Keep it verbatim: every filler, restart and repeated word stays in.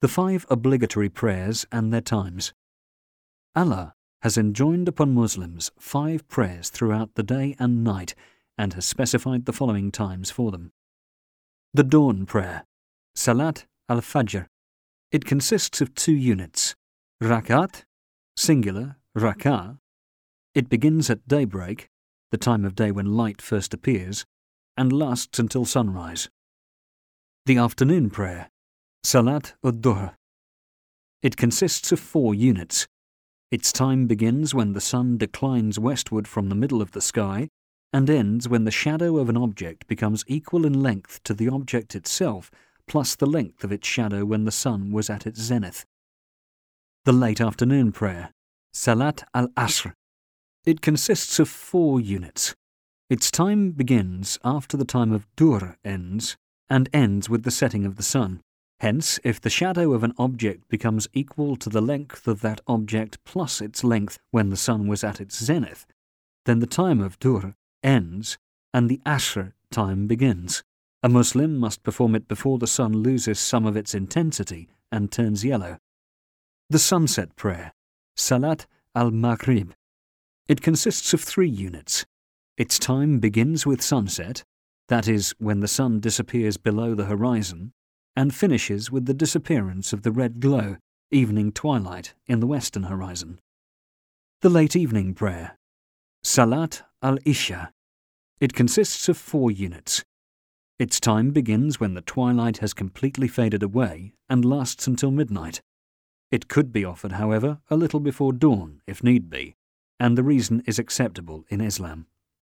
the five obligatory prayers and their times. Allah has enjoined upon Muslims five prayers throughout the day and night and has specified the following times for them. The dawn prayer, Salat al-Fajr. It consists of two units, Rakat, singular, Rakah. It begins at daybreak, the time of day when light first appears, and lasts until sunrise. The afternoon prayer, Salat al-Dhuhr. It consists of four units. Its time begins when the sun declines westward from the middle of the sky and ends when the shadow of an object becomes equal in length to the object itself plus the length of its shadow when the sun was at its zenith. The late afternoon prayer, Salat al-Asr. It consists of four units. Its time begins after the time of Dhuhr ends and ends with the setting of the sun. Hence, if the shadow of an object becomes equal to the length of that object plus its length when the sun was at its zenith, then the time of Dhuhr ends and the Asr time begins. A Muslim must perform it before the sun loses some of its intensity and turns yellow. The sunset prayer, Salat al-Maghrib. It consists of three units. Its time begins with sunset, that is, when the sun disappears below the horizon, and finishes with the disappearance of the red glow, evening twilight, in the western horizon. The late evening prayer, Salat al-Isha. It consists of four units. Its time begins when the twilight has completely faded away and lasts until midnight. It could be offered, however, a little before dawn, if need be, and the reason is acceptable in Islam.